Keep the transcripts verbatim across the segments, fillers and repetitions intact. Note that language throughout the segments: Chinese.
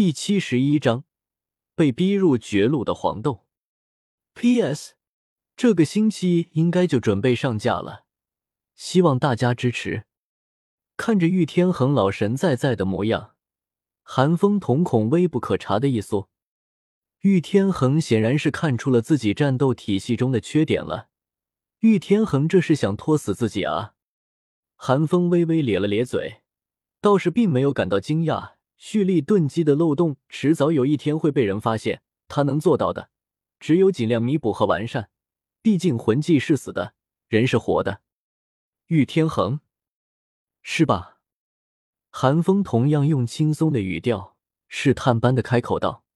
第七十一章，被逼入绝路的黄豆。P S 这个星期应该就准备上架了，希望大家支持。看着玉天恒老神在在的模样，韩风瞳孔微不可察的一缩。玉天恒显然是看出了自己战斗体系中的缺点了。玉天恒这是想拖死自己啊！韩风微微咧了咧嘴，倒是并没有感到惊讶。蓄力钝击的漏洞迟早有一天会被人发现，他能做到的只有尽量弥补和完善，毕竟魂技是死的，人是活的。玉天恒，是吧？韩风同样用轻松的语调试探般的开口道。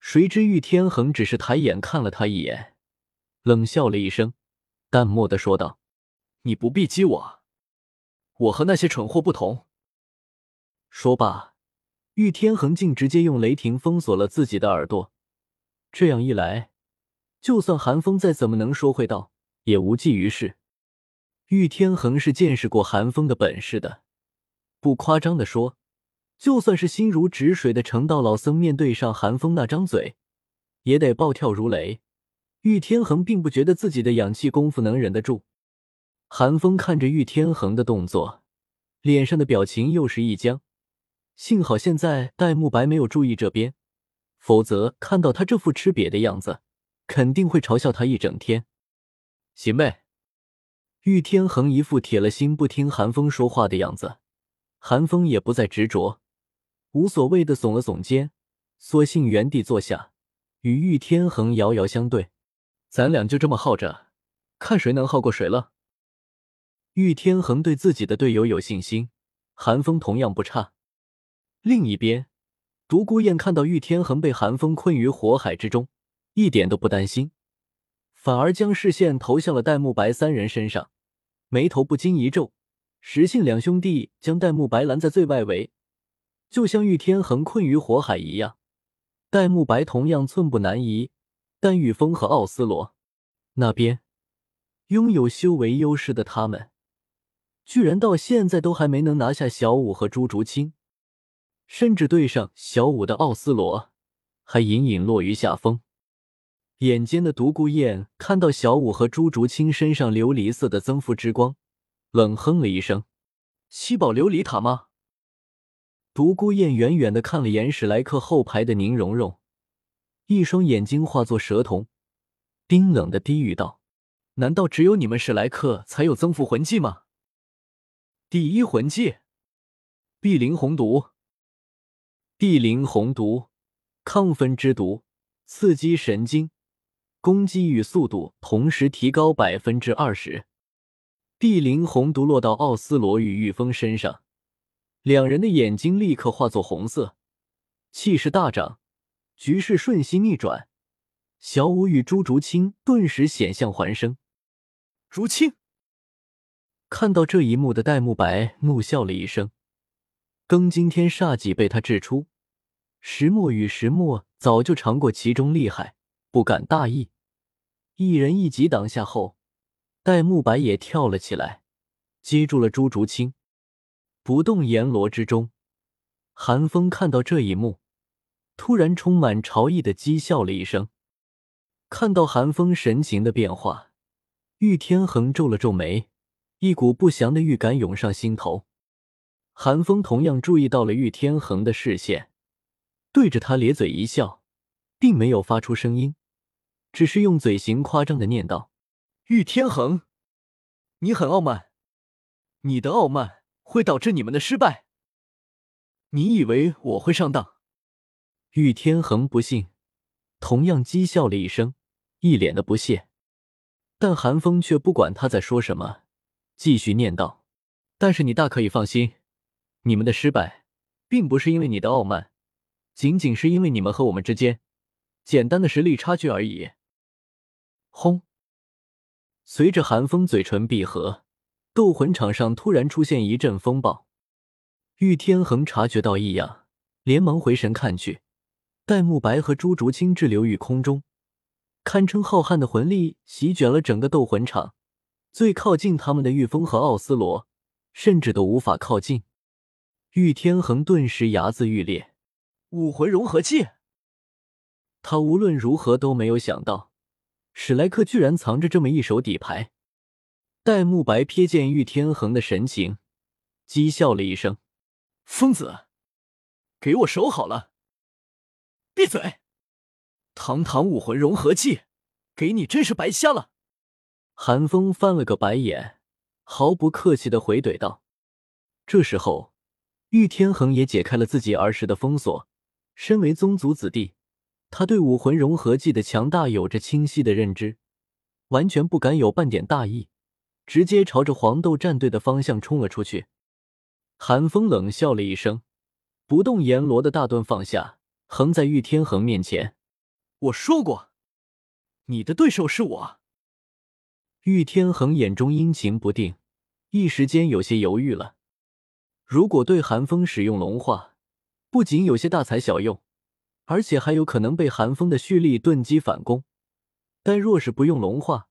谁知玉天恒只是抬眼看了他一眼，冷笑了一声，淡漠的说道：你不必激我，我和那些蠢货不同。说罢，玉天恒竟直接用雷霆封锁了自己的耳朵，这样一来，就算韩风再怎么能说会道，也无济于事。玉天恒是见识过韩风的本事的，不夸张的说，就算是心如止水的成道老僧，面对上韩风那张嘴，也得暴跳如雷。玉天恒并不觉得自己的氧气功夫能忍得住。韩风看着玉天恒的动作，脸上的表情又是一僵。幸好现在戴沐白没有注意这边，否则看到他这副吃瘪的样子，肯定会嘲笑他一整天。行呗。玉天恒一副铁了心不听韩风说话的样子，韩风也不再执着，无所谓的耸了耸肩，索性原地坐下，与玉天恒遥遥相对。咱俩就这么耗着，看谁能耗过谁了。玉天恒对自己的队友有信心，韩风同样不差。另一边，独孤雁看到玉天恒被寒风困于火海之中，一点都不担心，反而将视线投向了戴沐白三人身上，眉头不禁一皱。石信两兄弟将戴沐白拦在最外围，就像玉天恒困于火海一样，戴沐白同样寸步难移。但玉峰和奥斯罗那边，拥有修为优势的他们，居然到现在都还没能拿下小舞和朱竹清。甚至对上小舞的奥斯罗还隐隐落于下风。眼尖的独孤雁看到小舞和朱竹清身上琉璃色的增幅之光，冷哼了一声：七宝琉璃塔吗？独孤雁远远地看了眼史莱克后排的宁荣荣，一双眼睛化作蛇瞳，冰冷地低语道：难道只有你们史莱克才有增幅魂技吗？第一魂技碧灵红毒。碧灵红毒，亢奋之毒，刺激神经，攻击与速度同时提高 百分之二十。 碧灵红毒落到奥斯罗与玉峰身上，两人的眼睛立刻化作红色，气势大涨，局势瞬息逆转。小舞与朱竹清顿时险象环生。竹清看到这一幕的戴沐白怒笑了一声，庚金天煞技被他掷出，石墨与石墨早就尝过其中厉害，不敢大意。一人一级挡下后，戴沐白也跳了起来，接住了朱竹清。不动阎罗之中，韩风看到这一幕，突然充满潮意的讥笑了一声。看到韩风神情的变化，玉天恒皱了皱眉，一股不祥的预感涌上心头。韩风同样注意到了玉天恒的视线，对着他咧嘴一笑，并没有发出声音，只是用嘴型夸张的念道：玉天恒，你很傲慢，你的傲慢会导致你们的失败。你以为我会上当？玉天恒不信，同样讥笑了一声，一脸的不屑。但韩风却不管他在说什么，继续念道：但是你大可以放心，你们的失败并不是因为你的傲慢，仅仅是因为你们和我们之间简单的实力差距而已。轰！随着寒风嘴唇闭合，斗魂场上突然出现一阵风暴。玉天恒察觉到异样，连忙回神看去，戴沐白和朱竹清滞留于空中，堪称浩瀚的魂力席卷了整个斗魂场，最靠近他们的玉峰和奥斯罗甚至都无法靠近。玉天恒顿时睚眦欲裂，武魂融合器。他无论如何都没有想到，史莱克居然藏着这么一手底牌。戴沐白瞥见玉天恒的神情，讥笑了一声：“疯子，给我守好了！闭嘴！堂堂武魂融合器，给你真是白瞎了。”韩风翻了个白眼，毫不客气地回怼道。这时候，玉天恒也解开了自己儿时的封锁。身为宗族子弟，他对武魂融合技的强大有着清晰的认知，完全不敢有半点大意，直接朝着黄豆战队的方向冲了出去。韩风冷笑了一声，不动阎罗的大盾放下，横在玉天恒面前。我说过，你的对手是我。玉天恒眼中阴晴不定，一时间有些犹豫了。如果对韩风使用龙化，不仅有些大材小用，而且还有可能被韩风的蓄力盾击反攻。但若是不用龙化，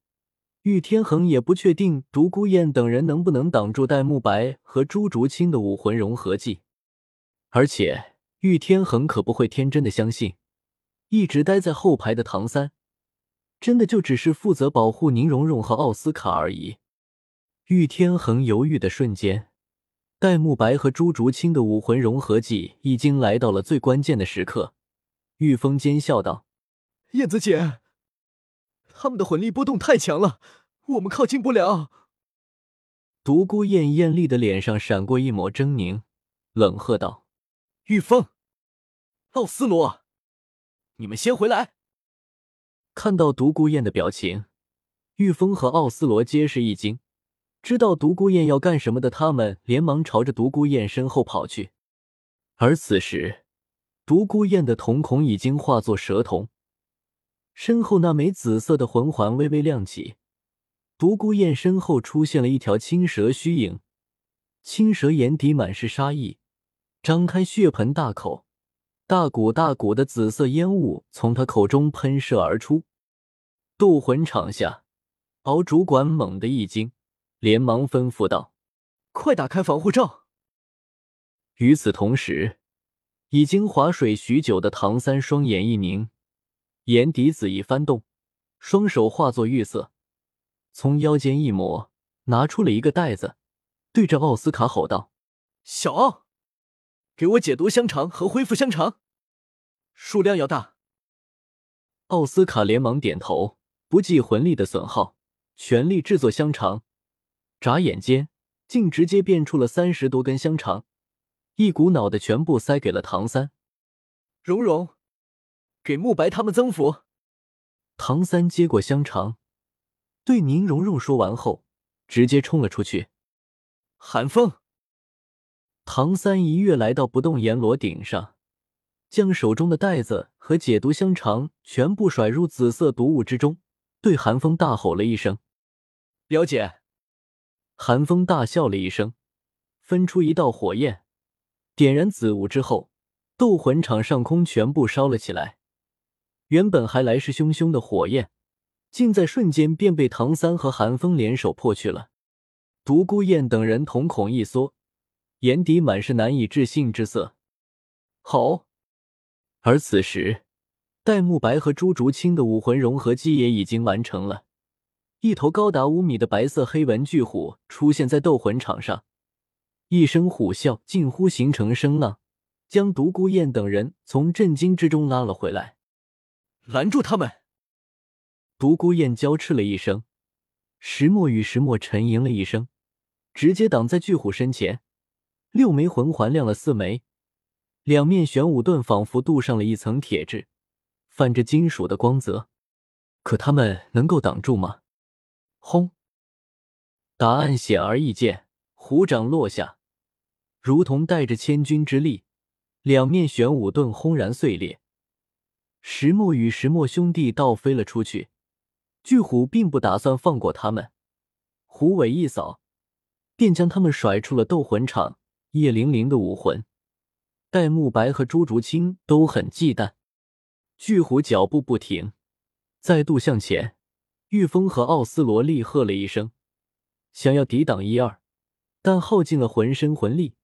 玉天恒也不确定独孤雁等人能不能挡住戴沐白和朱竹清的武魂融合技。而且玉天恒可不会天真的相信，一直待在后排的唐三真的就只是负责保护宁荣荣和奥斯卡而已。玉天恒犹豫的瞬间，戴沐白和朱竹清的武魂融合技已经来到了最关键的时刻。玉峰尖笑道：“燕子姐，他们的魂力波动太强了，我们靠近不了。”独孤雁艳丽的脸上闪过一抹狰狞，冷喝道：“玉峰，奥斯罗，你们先回来。”看到独孤雁的表情，玉峰和奥斯罗皆是一惊，知道独孤雁要干什么的他们连忙朝着独孤雁身后跑去。而此时，独孤雁的瞳孔已经化作蛇瞳，身后那枚紫色的魂环微微亮起，独孤雁身后出现了一条青蛇虚影，青蛇眼底满是杀意，张开血盆大口，大股大股的紫色烟雾从他口中喷射而出。斗魂场下，敖主管猛地一惊，连忙吩咐道：“快打开防护罩！”与此同时，已经划水许久的唐三双眼一凝，眼底紫意翻动，双手化作玉色，从腰间一抹，拿出了一个袋子，对着奥斯卡吼道：“小奥，给我解毒香肠和恢复香肠，数量要大。”奥斯卡连忙点头，不计魂力的损耗，全力制作香肠。眨眼间，竟直接变出了三十多根香肠，一股脑的全部塞给了唐三。“蓉蓉，给沐白他们增幅。”唐三接过香肠，对宁荣荣说完后，直接冲了出去。寒风。唐三一跃来到不动阎罗顶上，将手中的袋子和解毒香肠全部甩入紫色毒雾之中，对韩风大吼了一声：“了解！”韩风大笑了一声，分出一道火焰，点燃紫雾之后，斗魂场上空全部烧了起来。原本还来势汹汹的火焰，竟在瞬间便被唐三和韩风联手破去了。独孤雁等人瞳孔一缩，眼底满是难以置信之色。好！而此时，戴沐白和朱竹清的武魂融合技也已经完成了。一头高达五米的白色黑纹巨虎出现在斗魂场上，一声虎啸近乎形成声浪，将独孤雁等人从震惊之中拉了回来。“拦住他们！”独孤雁娇斥了一声，石墨与石墨沉吟了一声，直接挡在巨虎身前。六枚魂环亮了四枚，两面玄武盾仿佛镀上了一层铁质，泛着金属的光泽。可他们能够挡住吗？轰！答案显而易见，虎掌落下，如同带着千钧之力，两面玄武盾轰然碎裂。石墨与石墨兄弟倒飞了出去，巨虎并不打算放过他们，虎尾一扫，便将他们甩出了斗魂场。叶玲玲的武魂，戴沐白和朱竹清都很忌惮。巨虎脚步不停，再度向前。玉峰和奥斯罗厉喝了一声，想要抵挡一二，但耗尽了浑身魂力，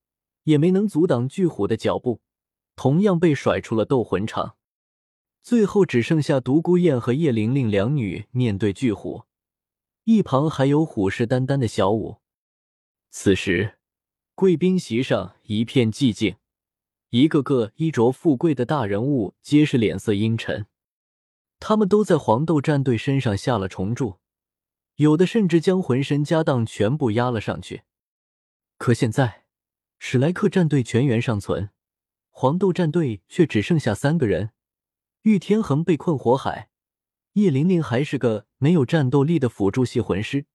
也没能阻挡巨虎的脚步，同样被甩出了斗魂场。最后只剩下独孤雁和叶玲玲两女面对巨虎，一旁还有虎视眈眈的小舞。此时，贵宾席上一片寂静，一个个衣着富贵的大人物皆是脸色阴沉。他们都在黄豆战队身上下了重注，有的甚至将浑身家当全部压了上去。可现在，史莱克战队全员尚存，黄豆战队却只剩下三个人。玉天恒被困火海，叶玲玲还是个没有战斗力的辅助系魂师，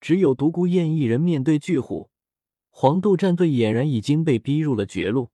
只有独孤雁一人面对巨虎。黄豆战队俨然已经被逼入了绝路。